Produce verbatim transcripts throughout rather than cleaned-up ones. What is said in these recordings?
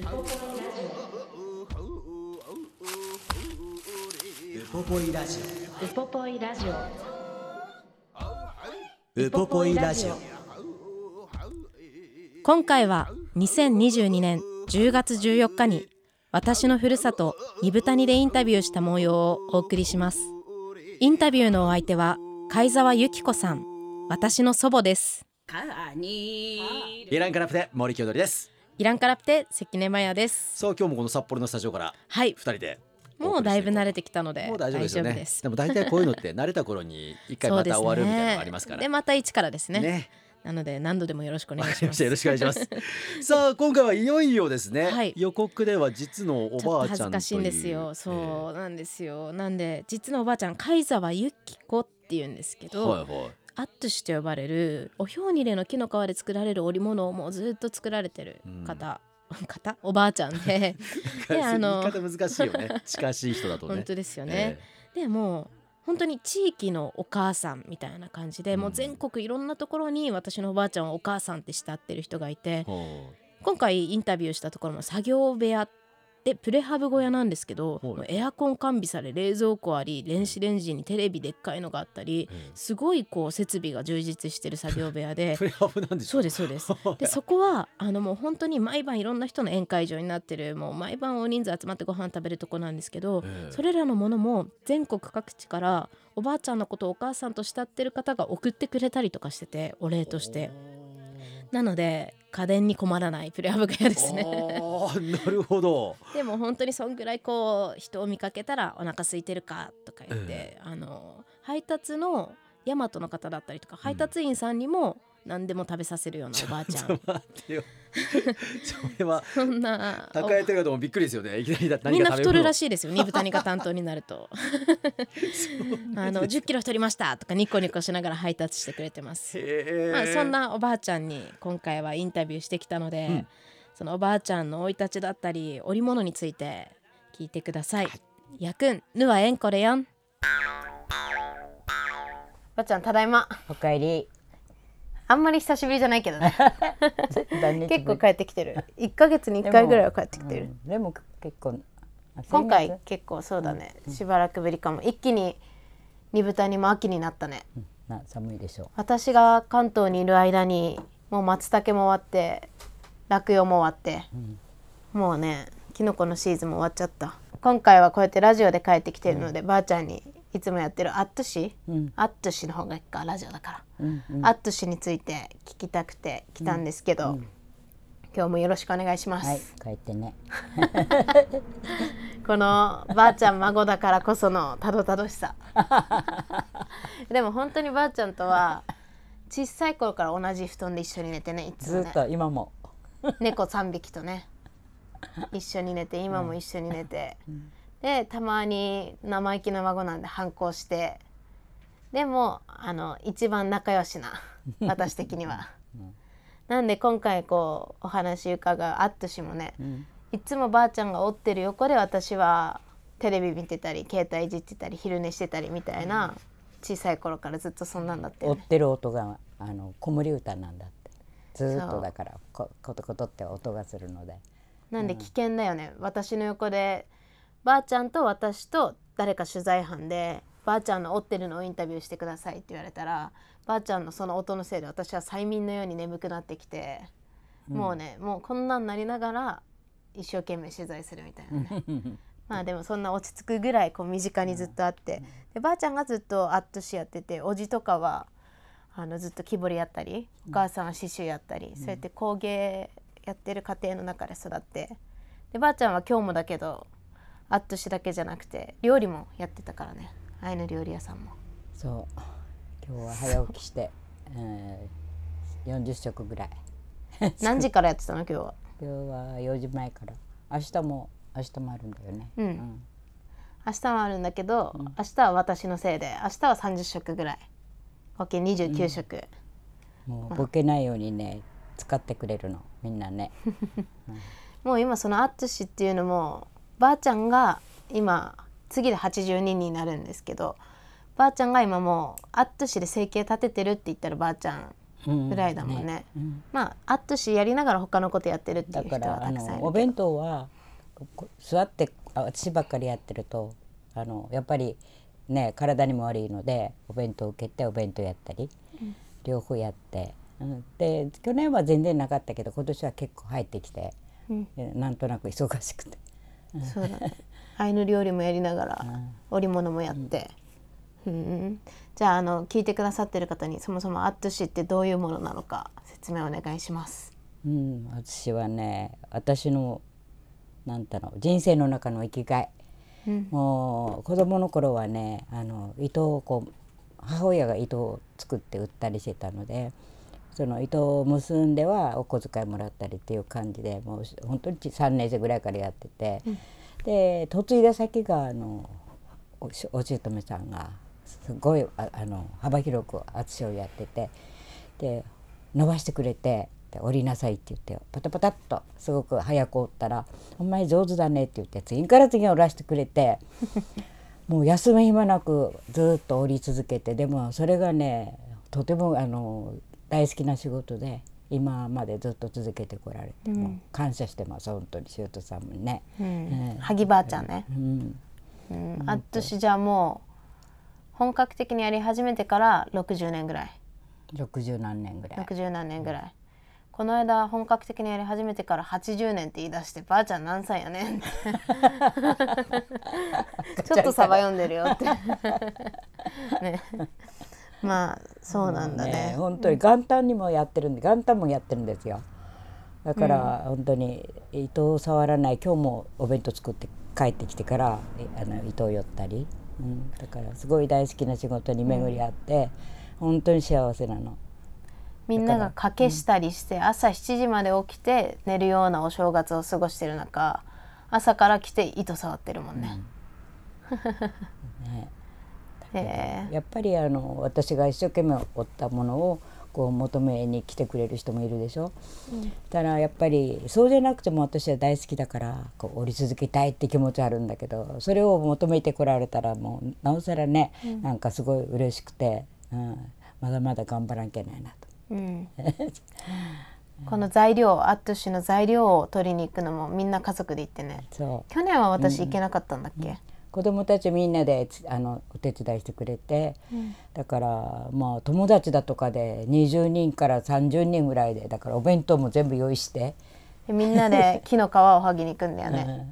ウポポイラジオ、ウポポイラジオ、ウポポイラジオ。今回はにせんにじゅうにねんじゅうがつじゅうよっかに私のふるさと二風谷でインタビューした模様をお送りします。インタビューのお相手は貝沢由紀子さん、私の祖母です。イランカラプテ森清則です。イランカラプテ関根真也です。さあ今日もこの札幌のスタジオからふたりで。もうだいぶ慣れてきたのでもう大丈夫ですよね。大丈夫です。でも大体こういうのって慣れた頃に一回また終わるみたいなのがありますから。でまた一からです ね, ねなので何度でもよろしくお願いします。よろしくお願いします。さあ今回はいよいよですね、はい、予告では実のおばあちゃんという、ちょっと恥ずかしいんですよ。そうなんですよ。なんで実のおばあちゃん貝沢由紀子っていうんですけど、はいはい、アットゥシと呼ばれるおひょうにれの木の皮で作られる織物をもうずっと作られてる方、うん方おばあちゃんでであの言い方難しいよね。近しい人だとね本当ですよね、えー、でもう本当に地域のお母さんみたいな感じで、うん、もう全国いろんなところに私のおばあちゃんをお母さんって慕ってる人がいて、うん、今回インタビューしたところも作業部屋でプレハブ小屋なんですけど、うん、エアコン完備され、冷蔵庫あり、電子レンジにテレビでっかいのがあったり、うん、すごいこう設備が充実してる作業部屋でプレハブなんです。そうですそうですでそこはあのもう本当に毎晩いろんな人の宴会場になってる、もう毎晩大人数集まってご飯食べるとこなんですけど、うん、それらのものも全国各地からおばあちゃんのことをお母さんと慕ってる方が送ってくれたりとかしてて、お礼として。なので家電に困らないプレハブ小屋ですね。なるほど。でも本当にそんぐらいこう人を見かけたらお腹空いてるかとか言って、うん、あの配達のヤマトの方だったりとか配達員さんにも何でも食べさせるようなおばあちゃん、うん、ちょっと待ってよそれはそんな高やってる方もびっくりですよね。いきなりだ何が食べるの。みんな太るらしいですよ。二豚にが担当になるとあのじゅっキロ太りましたとかニコニコしながら配達してくれてます。へ、まあ、そんなおばあちゃんに今回はインタビューしてきたので、うん、そのおばあちゃんの生い立ちだったり織物について聞いてください、はい、やくんぬはえんこれやん。ばあちゃんただいま。おかえり。あんまり久しぶりじゃないけどね結構帰ってきてる。いっかげつにいっかいぐらいは帰ってきてる。でも、うん、でも結構今回結構そうだね、うん、しばらくぶりかも。一気に二風谷も秋になったね、うん、な寒いでしょう。私が関東にいる間にもう松茸も終わって落葉も終わって、うん、もうねキノコのシーズンも終わっちゃった。今回はこうやってラジオで帰ってきてるので、うん、ばあちゃんにいつもやってるアットシ、うん、アットシの方がいいかラジオだから、うんうん、アットシについて聞きたくて来たんですけど、うんうん、今日もよろしくお願いします。はい、帰ってねこのばあちゃん孫だからこそのたどたどしさでも本当にばあちゃんとは小さい頃から同じ布団で一緒に寝てね、いつもね、ずっと今も猫さんびきとね一緒に寝て、今も一緒に寝て、うんうん、でたまに生意気な孫なんで反抗して、でもあの一番仲良しな私的には、うん、なんで今回こうお話伺うアットシもね、うん、いつもばあちゃんが折ってる横で私はテレビ見てたり携帯いじってたり昼寝してたりみたいな、小さい頃からずっとそんなんだって、ね、折ってる音があの子守歌なんだって、ずっとだからコトコトって音がするので、なんで危険だよね、うん、私の横でばあちゃんと私と誰か取材班でばあちゃんの折ってるのをインタビューしてくださいって言われたら、ばあちゃんのその音のせいで私は催眠のように眠くなってきて、うん、もうねもうこんなんなりながら一生懸命取材するみたいなねまあでもそんな落ち着くぐらいこう身近にずっとあって、でばあちゃんがずっとアットシやってて、おじとかはあのずっと木彫りやったり、お母さんは刺繍やったり、うん、そうやって工芸やってる家庭の中で育って、でばあちゃんは今日もだけどアットシだけじゃなくて料理もやってたからね、アイヌ料理屋さんも。そう今日は早起きして、えよんじゅっしょくぐらい何時からやってたの今日は？今日はよじまえから。明日も明日もあるんだよね。うん、うん、明日もあるんだけど、うん、明日は私のせいで明日はさんじゅっしょくぐらい、合計にじゅうきゅうしょく、うん、もうボケないようにね使ってくれるのみんなね、うん、もう今そのあつしっていうのもばあちゃんが今次ではちじゅうにになるんですけど、ばあちゃんが今もうあつしで生計立ててるって言ったらばあちゃんぐらいだもんね。うんね、まああつしやりながら他のことやってるっていう人はたくさんいるけど、だからあのお弁当は座って私ばっかりやってるとあのやっぱりね体にも悪いので、お弁当受けてお弁当やったり、うん、両方やって、うん、で去年は全然なかったけど今年は結構入ってきて、うん、なんとなく忙しくて、うん、そうだねアイヌ料理もやりながら、うん、織物もやって、うんうん、じゃあ、 あの聞いてくださってる方にそもそもあつしってどういうものなのか説明お願いします。うん、あつしはね私のなんだろう人生の中の生きがい、うん、もう子供の頃はねあの糸をこう母親が糸を作って売ったりしてたので、その糸を結んではお小遣いもらったりっていう感じで、もう本当にさんねんせいぐらいからやってて、うん、で嫁いだ先があの お, お姑さんがすごいああの幅広くあつしをやってて、で伸ばしてくれて。折りなさいって言ってパタパタっとすごく早く折ったらお前上手だねって言って次から次に折らしてくれてもう休む暇なくずっと折り続けて、でもそれがねとてもあの大好きな仕事で今までずっと続けてこられて、もう感謝してます本当にしゅうとさんもね、うんうん、萩ばあちゃんね、うんうん、あつしじゃあもう本格的にやり始めてからろくじゅうねんぐらいろくじゅうなんねんぐらいろくじゅうなんねんぐらい、うん、この間本格的にやり始めてからはちじゅうねんって言い出してばあちゃん何歳やねんちょっとサバ読んでるよってね、まあそうなんだ ね,、うん、ね本当に元旦にもやってるんで元旦もやってるんですよ。だから本当に糸を触らない、今日もお弁当作って帰ってきてからあの糸を寄ったり、うん、だからすごい大好きな仕事に巡り合って、うん、本当に幸せなの。みんなが掛けしたりして、うん、朝しちじまで起きて寝るようなお正月を過ごしてる中、朝から来て糸触ってるもんね。うん、ねえー、やっぱりあの私が一生懸命織ったものをこう求めに来てくれる人もいるでしょ。うん、ただやっぱりそうじゃなくても私は大好きだからこう織り続けたいって気持ちはあるんだけど、それを求めてこられたらもうなおさらね、うん、なんかすごい嬉しくて、うん、まだまだ頑張らなきゃいけないなと。うん、この材料、あつしの材料を取りに行くのもみんな家族で行ってね。そう去年は私行けなかったんだっけ、うん、子供たちみんなであのお手伝いしてくれて、うん、だからまあ友達だとかでにじゅうにんからさんじゅうにんぐらいで、だからお弁当も全部用意してみんなで木の皮を剥ぎに行くんだよね、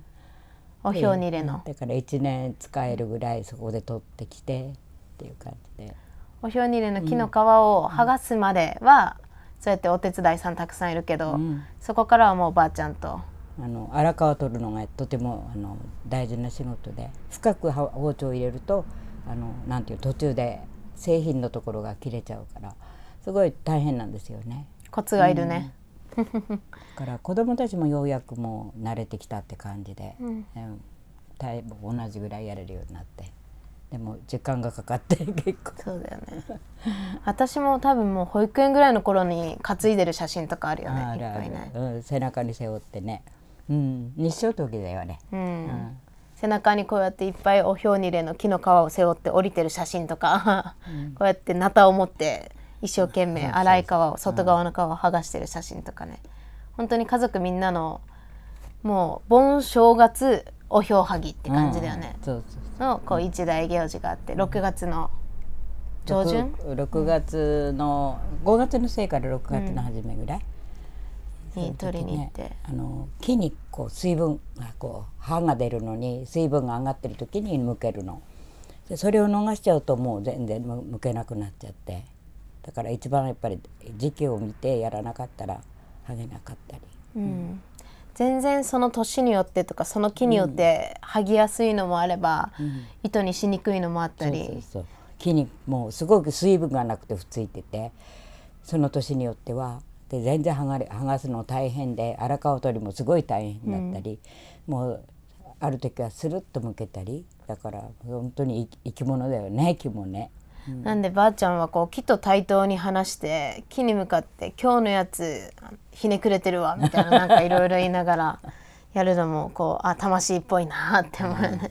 うん、お表に入れのだからいちねん使えるぐらいそこで取ってきてっていう感じで、お表に入れの木の皮を剥がすまでは、うん、そうやってお手伝いさんたくさんいるけど、うん、そこからはもうばあちゃんとあの荒皮を取るのがとてもあの大事な仕事で、深く包丁を入れるとあのなんていう途中で製品のところが切れちゃうからすごい大変なんですよね。コツがいるね、うん、だから子どもたちもようやくもう慣れてきたって感じで、うんうん、同じぐらいやれるようになって、でも時間がかかって結構そうだよね私も多分もう保育園ぐらいの頃に担いでる写真とかあるよね。あるある、いっぱいね、うん、背中に背負ってね、うん、日照時だよね、うんうん、背中にこうやっていっぱいお表にれの木の皮を背負って降りてる写真とかこうやってナタを持って一生懸命粗い皮を外側の皮を剥がしてる写真とかね、うん、本当に家族みんなのもう盆正月おひょうはぎって感じだよね、うん、そうそうそうのこう一大行事があってろくがつの上旬 6, ろくがつのごがつの末からろくがつの初めぐらい、うん、に取りに行って、ね、あの木にこう水分がこう葉が出るのに水分が上がってる時に剥けるので、それを逃しちゃうともう全然剥けなくなっちゃって、だから一番やっぱり時期を見てやらなかったら剥げなかったり、うんうん全然その年によってとかその木によって剥ぎやすいのもあれば、うん、糸にしにくいのもあったり、そうそうそう木にもうすごく水分がなくてふついててその年によってはで全然剥がれ、剥がすの大変で荒川取りもすごい大変だったり、うん、もうある時はスルッと剥けたり、だから本当に生き物だよね、木もね。うん、なんでばあちゃんはこう木と対等に話して木に向かって「今日のやつひねくれてるわ」みたいななんかいろいろ言いながらやるのもこうあ魂っぽいなって思うよね。うん、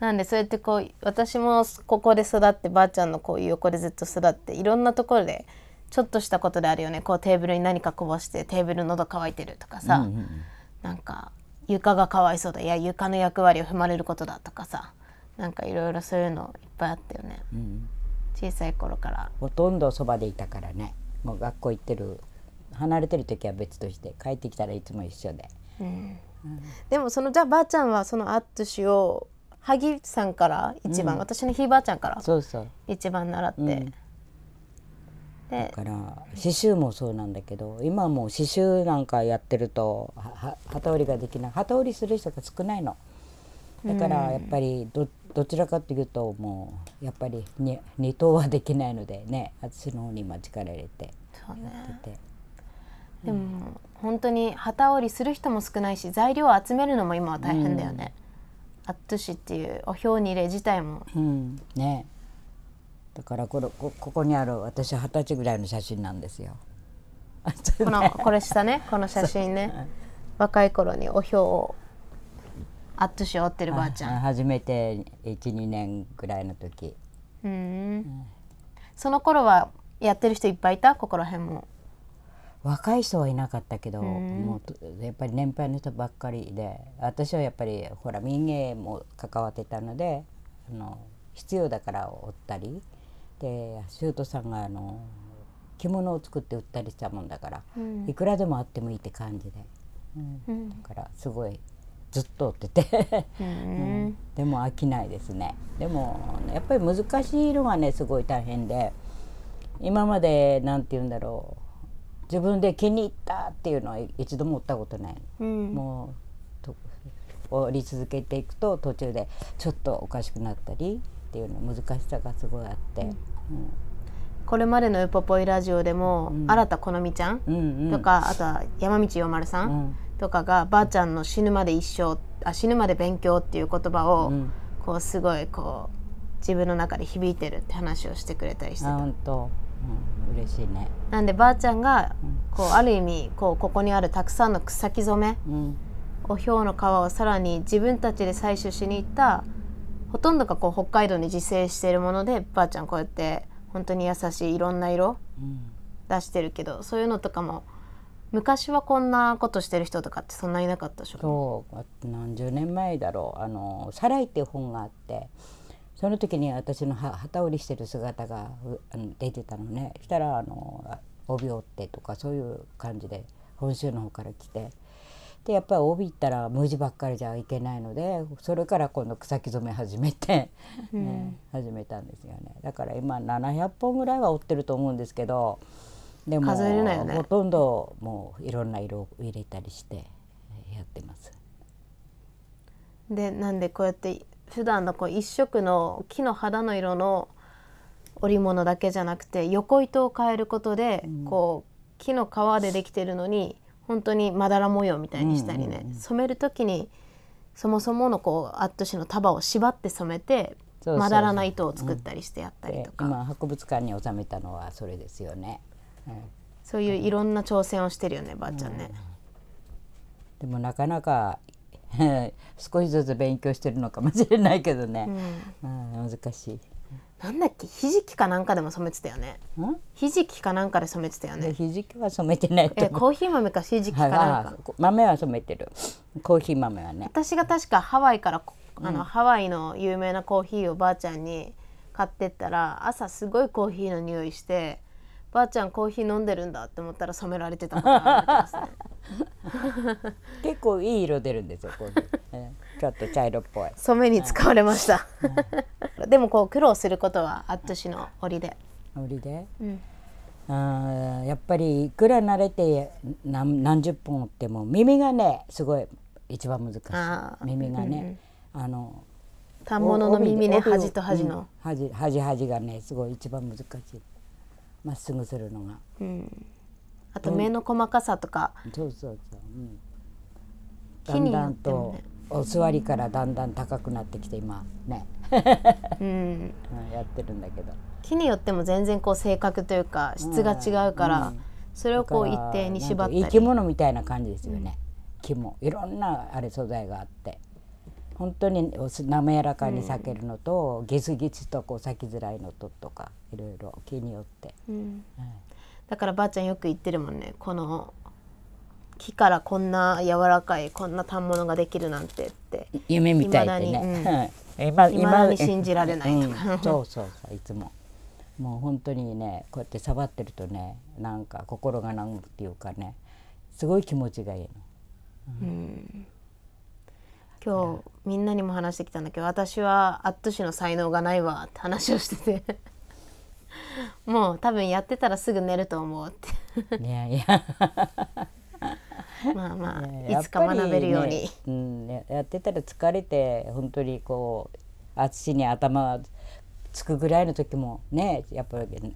なんでそうやってこう私もここで育ってばあちゃんのこういう横でずっと育っていろんなところでちょっとしたことであるよね、こうテーブルに何かこぼしてテーブルのど乾いてるとかさ、うんうん、なんか床がかわいそうだ、いや床の役割を踏まれることだとかさ、なんかいろいろそういうのいっぱいあったよね、うん、小さい頃からほとんどそばでいたからね。もう学校行ってる離れてる時は別として帰ってきたらいつも一緒で、うんうん、でもそのじゃあばあちゃんはそのアットシを萩さんから一番、うん、私のひいばあちゃんからそうそう一番習って、うん、だから刺繍もそうなんだけど、今もう刺繍なんかやってると機織りができない、機織りする人が少ないのだから、やっぱり ど, どちらかというともうやっぱりに二刀はできないのでね、私の方に今力入れてやってて、うん、でも本当に機織りする人も少ないし材料を集めるのも今は大変だよね、うん、アットシっていうお表に入れ自体も、うん、ね。だからこれ こ, ここにある私は二十歳ぐらいの写真なんですよ。このこれ下ね、この写真ね、若い頃にお表をアットシを折ってるばあちゃん、初めていち、にねんぐらいの時、うん、うん、その頃はやってる人いっぱいいた、ここら辺も若い人はいなかったけど、うん、もうやっぱり年配の人ばっかりで、私はやっぱりほら民芸も関わってたので、あの必要だから折ったりで、修斗さんがあの着物を作って売ったりしたもんだから、うん、いくらでもあってもいいって感じで、うんうん、だからすごいずっと折ってて、うん、でも飽きないですね。でもやっぱり難しいのがねすごい大変で、今までなんて言うんだろう、自分で気に入ったっていうのは一度も折ったことない、うん、もう折り続けていくと途中でちょっとおかしくなったりっていうの難しさがすごいあって、うんうん、これまでのウポポイラジオでも、うん、新田このみちゃん、うんうん、とかあとは山道陽丸さん、うん、とかがばあちゃんの死ぬまで一生あ死ぬまで勉強っていう言葉を、うん、こうすごいこう自分の中で響いてるって話をしてくれたりしてた。本当、うん、嬉しいね。なんでばあちゃんがこうある意味こうここにあるたくさんの草木染め、うん、おひょうの皮をさらに自分たちで採取しに行ったほとんどがこう北海道に自生しているもので、ばあちゃんこうやって本当に優しいいろんな色出してるけど、うん、そういうのとかも昔はこんなことしてる人とかってそんないなかったでしょ。そう何十年前だろう、あのサライっていう本があって、その時に私の旗織りしてる姿が出てたのね。したらあの帯折ってとかそういう感じで本州の方から来て。でやっぱり帯いったら無地ばっかりじゃいけないので、それから今度草木染め始めて、うんね、始めたんですよね。だから今ななひゃっぽんぐらいは折ってると思うんですけど、でも数えれないよね。ほとんどもういろんな色を入れたりしてやってます。でなんでこうやって普段のこう一色の木の肌の色の織物だけじゃなくて横糸を変えることで、うん、こう木の皮でできてるのに本当にまだら模様みたいにしたりね、うんうんうん、染める時にそもそものこうアットシの束を縛って染めて、そうそうそうまだらな糸を作ったりしてやったりとか、うん、今博物館に収めたのはそれですよね、うん、そういういろんな挑戦をしてるよねばあちゃんね、うん、でもなかなか少しずつ勉強してるのかもしれないけどね、うんうん、難しい。なんだっけ、ひじきかなんかでも染めてたよね。ひじきかなんかで染めてたよね。ひじきは染めてないと思う。え、コーヒー豆かひじきかなんか。豆は染めてる。コーヒー豆はね。私が確かハワイからあの、うん、ハワイの有名なコーヒーをばあちゃんに買ってったら、朝すごいコーヒーの匂いして、ばあちゃんコーヒー飲んでるんだって思ったら染められてたことがありますね。結構いい色出るんですよコーヒー。ちょっと茶色っぽい。染めに使われました。うんうん、でもこう苦労することはアットシの織りで。織りで。うん、あやっぱりいくら慣れて 何, 何十本折っても耳がねすごい一番難しい。耳がね、うん、あの反物の耳ね、端と端の、うん、端, 端, 端がねすごい一番難しい。まっすぐするのが、うん、あと目の細かさとか、うん、そうそうそう、うん、だんだんとお座りからだんだん高くなってきて今ね、うん、やってるんだけど、木によっても全然こう性格というか質が違うから、うん、それをこう一定に縛ったり、生き物みたいな感じですよね、うん、木もいろんなあれ素材があって本当に滑らかに裂けるのと、うん、ギスギスとこう裂きづらいのととかいろいろ木によって、うんうん、だからばあちゃんよく言ってるもんね、この木からこんな柔らかいこんな反物ができるなんてって夢みたいってね、いまだに信じられないとか、うん、そうそうそう、いつももう本当にねこうやって触ってるとね、なんか心が和むっていうかね、すごい気持ちがいいの、うんうん、今日みんなにも話してきたんだけど、私はアットシの才能がないわって話をしててもう多分やってたらすぐ寝ると思うっていやいやまあまあいつか学べるように、ね、うん、やってたら疲れて本当にこう淳に頭がつくぐらいの時もね、やっぱり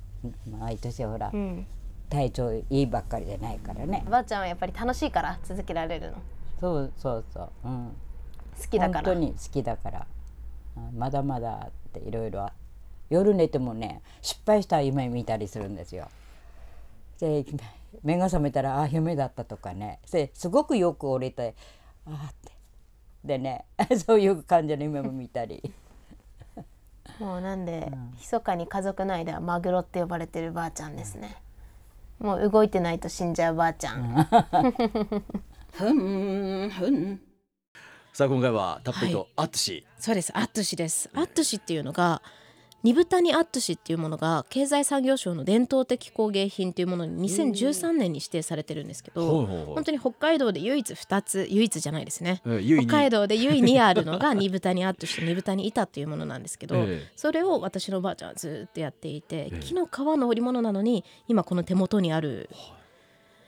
毎年ほら、うん、体調いいばっかりじゃないからね。ばあちゃんはやっぱり楽しいから続けられるの。そうそうそう、うん、好きだから、本当に好きだから、うん、まだまだっていろいろ、夜寝てもね失敗した夢見たりするんですよ。で目が覚めたらあ夢だったとかね、すごくよく折れてあってでねそういう感じの夢も見たりもうなんで、うん、密かに家族内ではマグロって呼ばれてるばあちゃんですね、うん、もう動いてないと死んじゃうばあちゃん、うんうん、さあ今回はたっぷりとアットシ、そうです、アットシです。アットシっていうのが二風谷アットシっていうものが経済産業省の伝統的工芸品というものににせんじゅうさんねんに指定されてるんですけど、本当に北海道で唯一ふたつ、唯一じゃないですね、うん、北海道で唯にあるのが二風谷アットシと二風谷板っていうものなんですけど、ええ、それを私のばあちゃんはずっとやっていて、木の皮の織物なのに今この手元にある、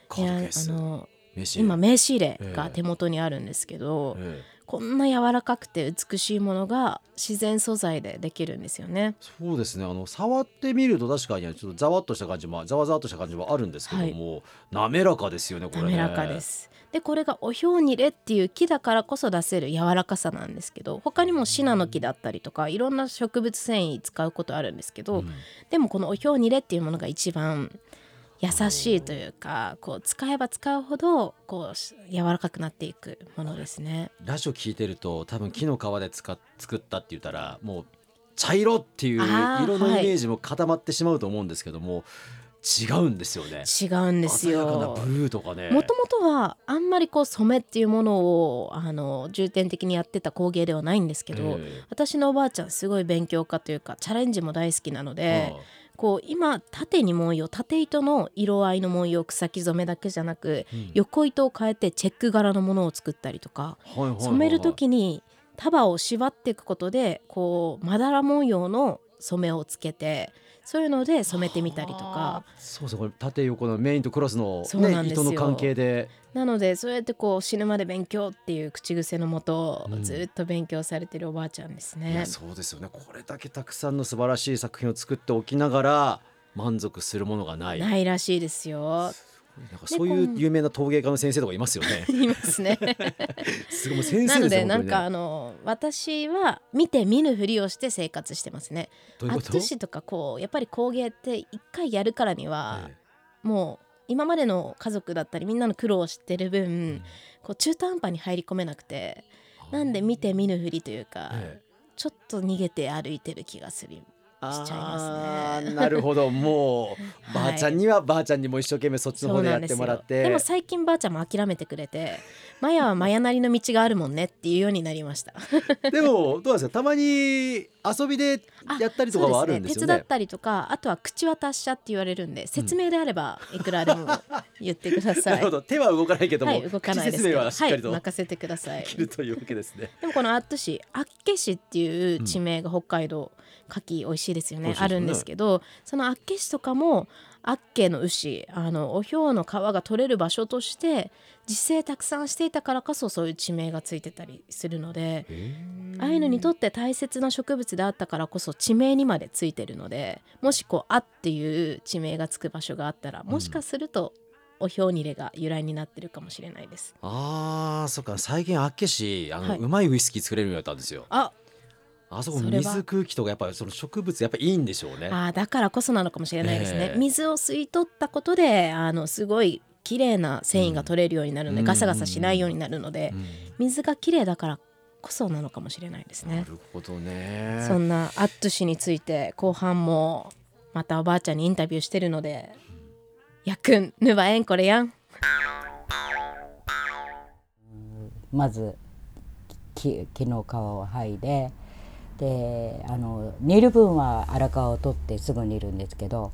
はい、いやあの今名刺入れが手元にあるんですけど、ええ、こんな柔らかくて美しいものが自然素材でできるんですよね。そうですね、あの触ってみると確かにちょっとざわっとした感じもざわざわっとした感じもあるんですけども、はい、滑らかですよねこれね。滑らかです。でこれがおひょうにれっていう木だからこそ出せる柔らかさなんですけど、他にもシナの木だったりとかいろんな植物繊維使うことあるんですけど、うん、でもこのおひょうにれっていうものが一番優しいというか、こう使えば使うほどこう柔らかくなっていくものですね。ラジオ聞いてると多分木の皮で使っ作ったって言ったらもう茶色っていう色のイメージも固まってしまうと思うんですけども、違うんですよね。違うんですよ。鮮やかなブルーとかね。もともとはあんまりこう染めっていうものをあの重点的にやってた工芸ではないんですけど、えー、私のおばあちゃんすごい勉強家というかチャレンジも大好きなので、はあ、こう今縦に文様、縦糸の色合いの文様、草木染めだけじゃなく、うん、横糸を変えてチェック柄のものを作ったりとか、はいはいはいはい、染める時に束を縛っていくことでこうまだら文様の染めをつけて、そういうので染めてみたりとか。そうそう、これ縦横のメインとクロスの、ね、糸の関係で、なのでそうやってこう死ぬまで勉強っていう口癖のもと、うん、ずっと勉強されてるおばあちゃんですね。いやそうですよね。これだけたくさんの素晴らしい作品を作っておきながら満足するものがないないらしいですよ。なんかそういう有名な陶芸家の先生とかいますよね。いますね。すごい先生ですよ。なのでなんかあの私は見て見ぬふりをして生活してますね。どういうこと？アットシとかこうやっぱり工芸って一回やるからには、ええ、もう今までの家族だったりみんなの苦労を知ってる分、うん、こう中途半端に入り込めなくて、なんで見て見ぬふりというか、ええ、ちょっと逃げて歩いてる気がする。しちゃいますね。なるほど。もうばあちゃんにはばあちゃんにも一生懸命そっちの方でやってもらって で, でも最近ばあちゃんも諦めてくれて、マヤはマヤなりの道があるもんねっていうようになりました。でもどうなんですか、たまに遊びでやったりとかはあるんですよね。そうですね、手伝ったりとか、あとは口は達者って言われるんで、説明であればいくらでも言ってください、うん、なるほど。手は動かないけども、はい、動かないですけど、口説明はしっかりと、はい、任せてください。切るというわけですね。でもこのアットシ、厚岸っていう地名が北海道、うん、牡蠣美味しいですよね、あるんですけど、その厚岸とかもアッケの牛、あのおヒョウの皮が取れる場所として自生たくさんしていたからこそそういう地名がついてたりするので、アイヌにとって大切な植物であったからこそ地名にまでついてるので、もしこうアっていう地名がつく場所があったら、もしかすると、うん、おひょうにれが由来になってるかもしれないです。ああ、そっか。最近あっけ市、あの、はい、うまいウイスキー作れるようになったんですよ。あ、あそこ水空気とかやっぱりその植物やっぱいいんでしょうね。あ、だからこそなのかもしれないですね。えー、水を吸い取ったことであのすごい綺麗な繊維が取れるようになるので、うん、ガサガサしないようになるので、うん、水が綺麗だからこそなのかもしれないですね。なるほどね。そんなアット氏について後半もまたおばあちゃんにインタビューしてるので。やっくんぬばえんこれやん。まず木の皮を剥いで、であの煮る分は荒皮を取ってすぐ煮るんですけど、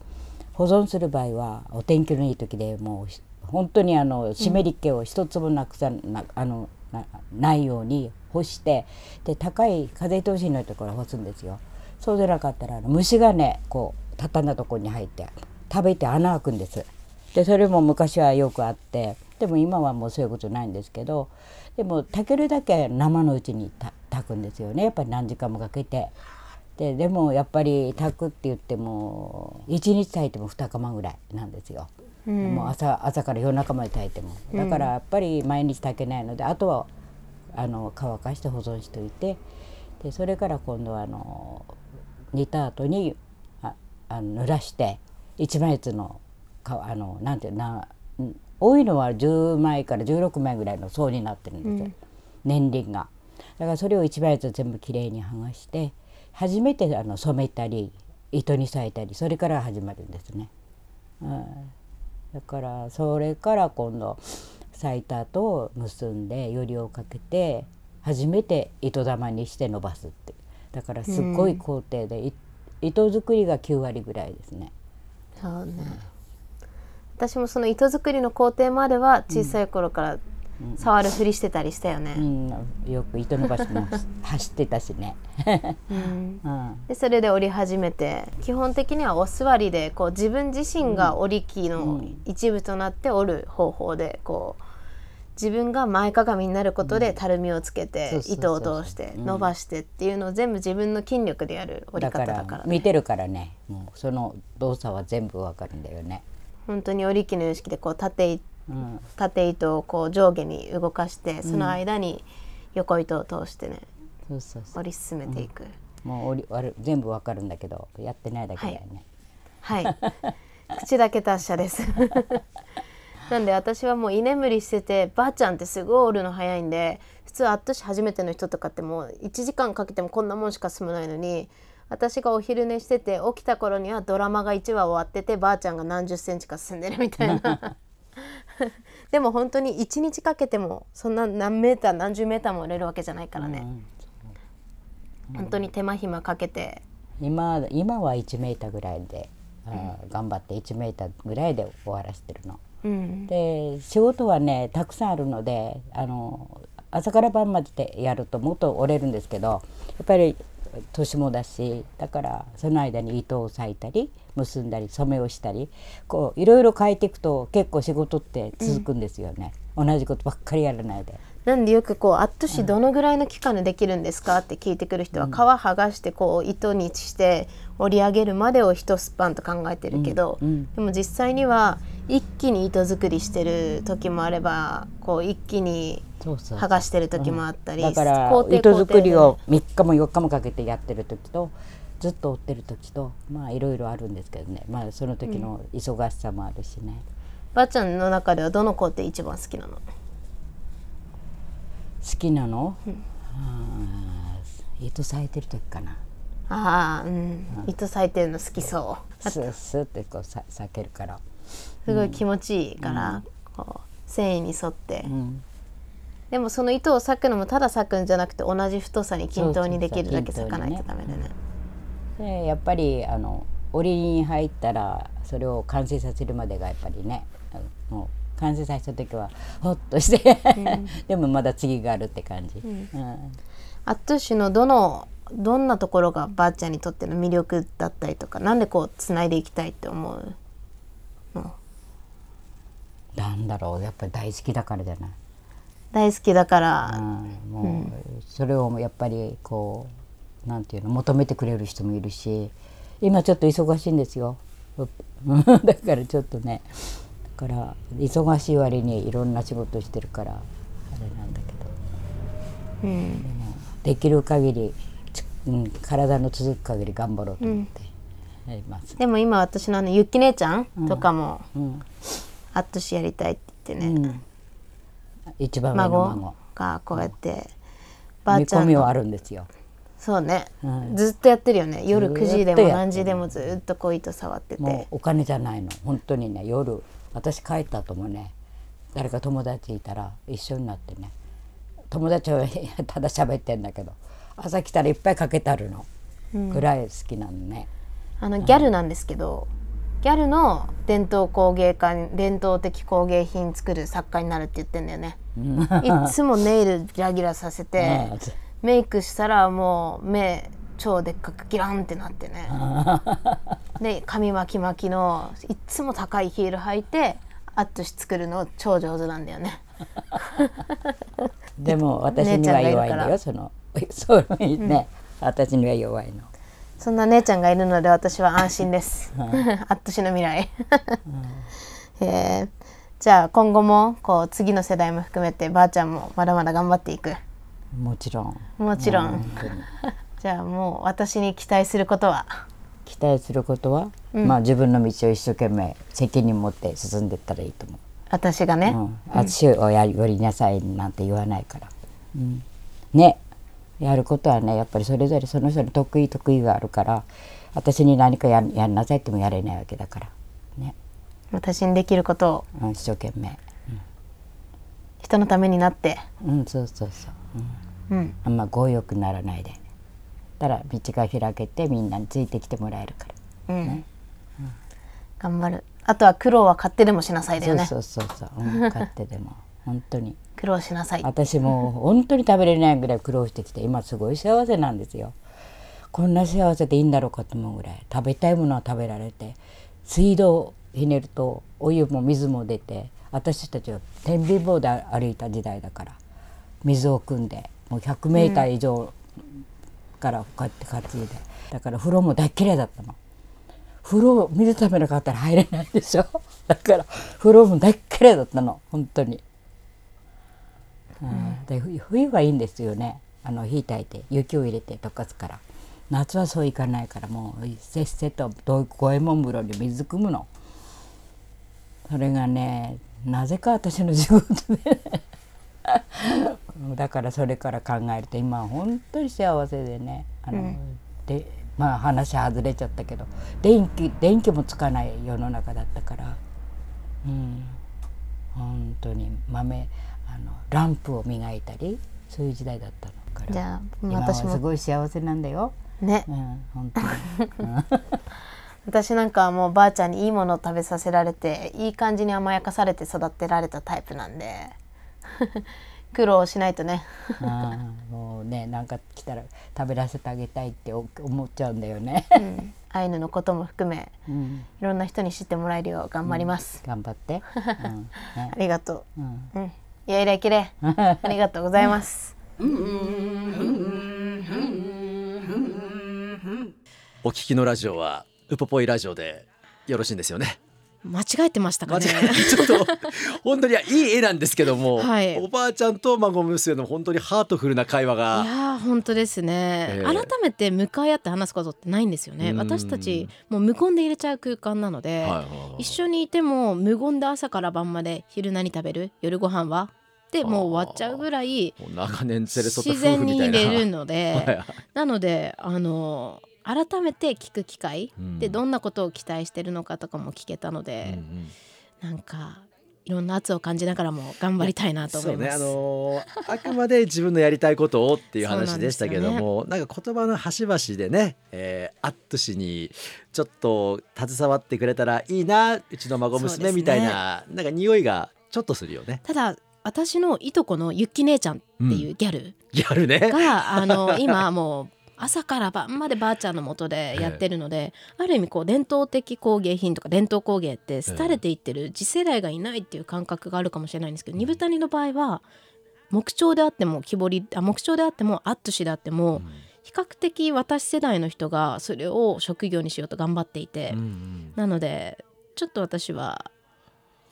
保存する場合はお天気のいい時でもう本当にあの湿り気を一粒なくさ、うん、なあの な, ないように干して、で高い風通しのいいところを干すんですよ。そうでなかったら虫がねこう畳んだところに入って食べて穴開くんです。でそれも昔はよくあって、でも今はもうそういうことないんですけど、でも炊けるだけ生のうちに炊くんですよね。やっぱり何時間もかけて で, でもやっぱり炊くって言ってもいちにち炊いてもに釜ぐらいなんですよ、うん、もう 朝, 朝から夜中まで炊いても、だからやっぱり毎日炊けないので、あとはあの乾かして保存しておいて、でそれから今度はあの煮た後にああの濡らしていちまいずつのあのなんていうな、多いのはじゅうまいからじゅうろくまいぐらいの層になってるんです、うん、年輪が。だからそれをいちまいずつ全部きれいに剥がして、初めてあの染めたり糸に裂いたり、それから始まるんですね、うん、だからそれから今度裂いた後を結んでよりをかけて初めて糸玉にして伸ばすって、だからすっごい工程で、うん、糸作りがきゅうわりぐらいですね。そうね、私もその糸作りの工程までは小さい頃から触るふりしてたりしたよね、うんうん、よく糸伸ばしも走ってたしね、うんうん、でそれで織り始めて、基本的にはお座りでこう自分自身が織り機の一部となって織る方法で、こう自分が前かがみになることでたるみをつけて糸を通して伸ばしてっていうのを全部自分の筋力でやる織り方だから、ね、だから見てるからね、もうその動作は全部わかるんだよね。本当に織り機の様式でこう 縦,、うん、縦糸をこう上下に動かして、その間に横糸を通してね、うん、織り進めていく、うん、もう織り割る全部わかるんだけどやってないだけだよね。はい、はい、口だけ達者ですなんで私はもう居眠りしてて、ばあちゃんってすごい織るの早いんで、普通アット氏初めての人とかってもういちじかんかけてもこんなもんしか進まないのに、私がお昼寝してて起きた頃にはドラマがいちわ終わってて、ばあちゃんが何十センチか進んでるみたいなでも本当にいちにちかけてもそんな何メーター何十メーターも織れるわけじゃないからね、うんうん、本当に手間暇かけて 今, 今はいちメーターぐらいで、うん、頑張っていちメーターぐらいで終わらせてるので、仕事はねたくさんあるので、あの朝から晩までやるともっと折れるんですけど、やっぱり年もだし、だからその間に糸を裂いたり結んだり染めをしたり、こういろいろ変えていくと結構仕事って続くんですよね、うん、同じことばっかりやらないで。なんでよくこうアット氏どのぐらいの期間でできるんですかって聞いてくる人は、皮剥がしてこう糸にして織り上げるまでを一スパンと考えてるけど、うんうん、でも実際には一気に糸作りしてる時もあれば、こう一気に剥がしてる時もあったり、そうそうそう、うん、だから工程糸作りをみっかもよっかもかけてやってる時とずっと織ってる時と、まあいろいろあるんですけどね、まあその時の忙しさもあるしね、うん、ばあちゃんの中ではどの工程一番好きなの？好きなの、うん、あ糸咲いてる時かな。ああ、うん、うん、糸咲いてるの好きそう。スースーってこうさ咲けるからすごい気持ちいいから、うん、こう繊維に沿って、うん、でもその糸を裂くのもただ裂くんじゃなくて、同じ太さに均等にできるだけ裂かないとダメだね。で、ね、やっぱりあの織りに入ったらそれを完成させるまでがやっぱりね、もう完成させた時はホッとして、うん、でもまだ次があるって感じ、うんうん、アット氏のどのどんなところがばあちゃんにとっての魅力だったりとか、なんでこうつないでいきたいって思う？なんだろう、やっぱり大好きだからじゃない。大好きだから、うん、もうそれをやっぱりこうなんていうの求めてくれる人もいるし、今ちょっと忙しいんですよだからちょっとね、だから忙しい割にいろんな仕事してるからあれなんだけど、うん、で, できる限り、うん、体の続く限り頑張ろうと思ってやります。うん、でも今私のあのゆっき姉ちゃんとかも、うん、あっとしやりたいって言ってね。うん一番上の孫、孫がこうやってばあちゃんの見込みはあるんですよ。そうね、うん、ずっとやってるよね。夜くじでも何時でもずっとこう糸触ってて、もうお金じゃないの本当にね。夜私帰った後もね、誰か友達いたら一緒になってね、友達はただ喋ってんだけど、朝来たらいっぱいかけてあるの、うん、ぐらい好きなのね。あのギャルなんですけど、うんギャルの伝統工芸家、伝統的工芸品作る作家になるって言ってんだよね。いつもネイルギラギラさせて、メイクしたらもう目超でっかくギランってなってね。で髪巻き巻きのいつも高いヒール履いてアットし作るの超上手なんだよね。でも私には弱いんだよ、そのそういうね、うん、私には弱いの。そんな姉ちゃんがいるので私は安心です。あっとしの未来、えー。じゃあ今後もこう次の世代も含めてばあちゃんもまだまだ頑張っていく。もちろん。もちろん。じゃあもう私に期待することは。期待することは、うん、まあ自分の道を一生懸命責任持って進んでいったらいいと思う。私がね。うん、私をやりなさいなんて言わないから。うん、ね。やることはね、やっぱりそれぞれその人の得意得意があるから、私に何か や, やんなさいってもやれないわけだからね。私にできることを、うん、一生懸命、うん、人のためになってうんそうそうそう、うんうん、あんま強欲ならないで、たら道が開けてみんなについてきてもらえるから、うんねうん、頑張る。あとは苦労は勝手でもしなさいだよね。そうそうそうそう、うん、勝手でも本当に苦労しなさい。私も本当に食べれないぐらい苦労してきて、今すごい幸せなんですよ。こんな幸せでいいんだろうかと思うぐらい、食べたいものは食べられて、水道ひねるとお湯も水も出て、私たちは天秤棒で歩いた時代だから、水を汲んでもうひゃくメーター以上からこうやって担いで、うん、だから風呂も大きれいだったの。風呂水食べなかったら入れないでしょ。だから風呂も大きれいだったの本当に。うん、で冬はいいんですよね、あの火焚いて雪を入れて溶かすから。夏はそういかないから、もうせっせと五右衛門風呂に水汲むの。それがね、なぜか私の仕事でだからそれから考えると今は本当に幸せでね。あの、うん、でまあ話外れちゃったけど、電気電気もつかない世の中だったから、うん、本当に豆あのランプを磨いたり、そういう時代だったのから。じゃあ今はすごい幸せなんだよね、うん、本当に私なんかはもうばあちゃんにいいものを食べさせられて、いい感じに甘やかされて育てられたタイプなんで苦労しないとねあもうね、なんか来たら食べらせてあげたいって思っちゃうんだよね、うん、アイヌのことも含め、うん、いろんな人に知ってもらえるよう頑張ります、うん、頑張って、うんね、ありがとう、うんうんいやいやきれいありがとうございますお聞きのラジオはウポポイラジオでよろしいんですよね。間違えてましたかね。間違えちょっと本当にいい絵なんですけども、はい、おばあちゃんと孫娘の本当にハートフルな会話が、いや本当ですね、えー、改めて向かい合って話すことってないんですよね。私たちもう無言で入れちゃう空間なので、はいはいはい、一緒にいても無言で朝から晩まで昼何食べる夜ご飯はでもう終わっちゃうぐらい自然に入れるのでなのであのー改めて聞く機会でどんなことを期待してるのかとかも聞けたので、うんうん、なんかいろんな圧を感じながらも頑張りたいなと思います。そうね、あのー、あくまで自分のやりたいことをっていう話でしたけども、なん、ね、なんか言葉の端々でね、えー、アット氏にちょっと携わってくれたらいいなうちの孫娘みたいな、ね、なんか匂いがちょっとするよね。ただ私のいとこのゆっき姉ちゃんっていうギャル、うん、ギャルねがあの今もう朝から晩までばあちゃんの元でやってるので、えー、ある意味こう伝統的工芸品とか伝統工芸って廃れていってる、えー、次世代がいないっていう感覚があるかもしれないんですけど、二風谷の場合は木彫であっても木彫りあ木彫であってもアットシであっても、うん、比較的私世代の人がそれを職業にしようと頑張っていて、うんうん、なのでちょっと私は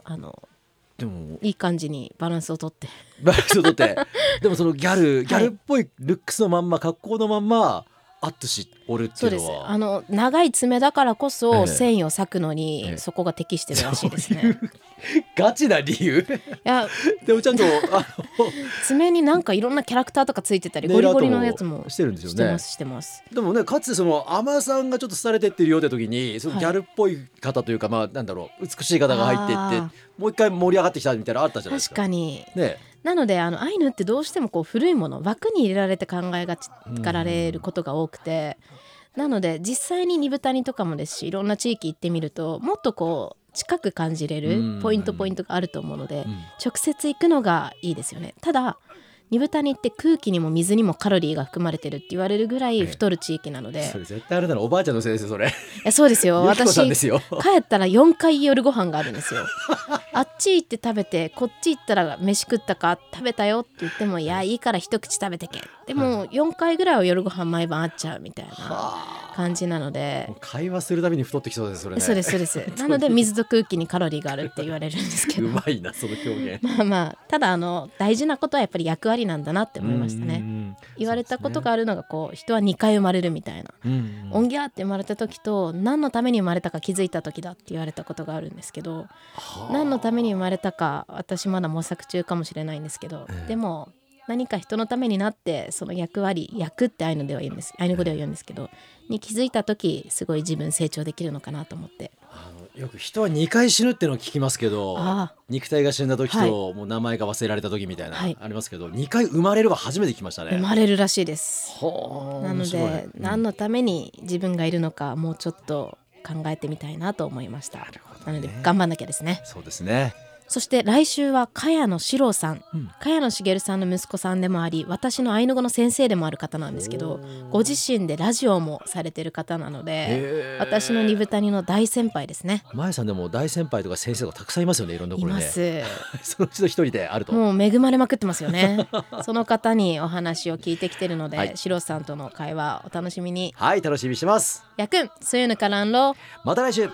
あのでもいい感じにバランスをとってバランスをとってでもそのギャルギャルっぽいルックスのまんま格好のまんまアットシおるっていうのはそうです。あの長い爪だからこそ繊維を割くのにそこが適してるらしいですね、ええ、そういうガチな理由いやでもちゃんとあの爪になんかいろんなキャラクターとかついてたりゴリゴリのやつもしてるんですよね。してますしてます。でもねかつてそのアマさんがちょっと廃れてってるような時にそのギャルっぽい方というか、はい、まあなんだろう美しい方が入っていってもう一回盛り上がってきたみたいなのあったじゃないですか。確かにね。なのであのアイヌってどうしてもこう古いもの枠に入れられて考えがちかられることが多くて、なので実際に二風谷とかもですしいろんな地域行ってみるともっとこう近く感じれるポイントポイントがあると思うので直接行くのがいいですよね。ただ二風谷って空気にも水にもカロリーが含まれてるって言われるぐらい太る地域なので、ええ、それ絶対あれだろおばあちゃんのせいですよそれ。いやそうですよ。私帰ったらよんかい夜ご飯があるんですよあっち行って食べてこっち行ったら飯食ったか食べたよって言ってもいやいいから一口食べてけでもよんかいぐらいは夜ご飯毎晩あっちゃうみたいな感じなのでもう会話するたびに太ってきそうですそれね。そうですそうですなので水と空気にカロリーがあるって言われるんですけどうまいなその表現まあまあただあの大事なことはやっぱり役割なんだなって思いましたね。言われたことがあるのがこう人はにかい生まれるみたいな、うんうん、オンギャーって生まれた時と何のために生まれたか気づいた時だって言われたことがあるんですけど、はあ、何のために生まれたか私まだ模索中かもしれないんですけど、えー、でも何か人のためになってその役割役ってアイヌでは言うんですアイヌ語では言うんですけどに気づいた時すごい自分成長できるのかなと思ってあのよく人はにかい死ぬってのを聞きますけど肉体が死んだ時と、はい、もう名前が忘れられた時みたいな、はい、ありますけどにかい生まれるは初めて聞きましたね。生まれるらしいです。ほーなので、うん、何のために自分がいるのかもうちょっと考えてみたいなと思いました。 なるほどね、なので頑張んなきゃですね。そうですね。そして来週は茅野史郎さん、うん、茅野茂さんの息子さんでもあり私のアイヌ語の先生でもある方なんですけどご自身でラジオもされてる方なので私の二風谷の大先輩ですね。前さんでも大先輩とか先生がたくさんいますよね。いろんなところねいますそのうちの一人であるともう恵まれまくってますよねその方にお話を聞いてきてるので、はい、史郎さんとの会話お楽しみに。はい楽しみにしてます。やくんそういうのからんろまた来週。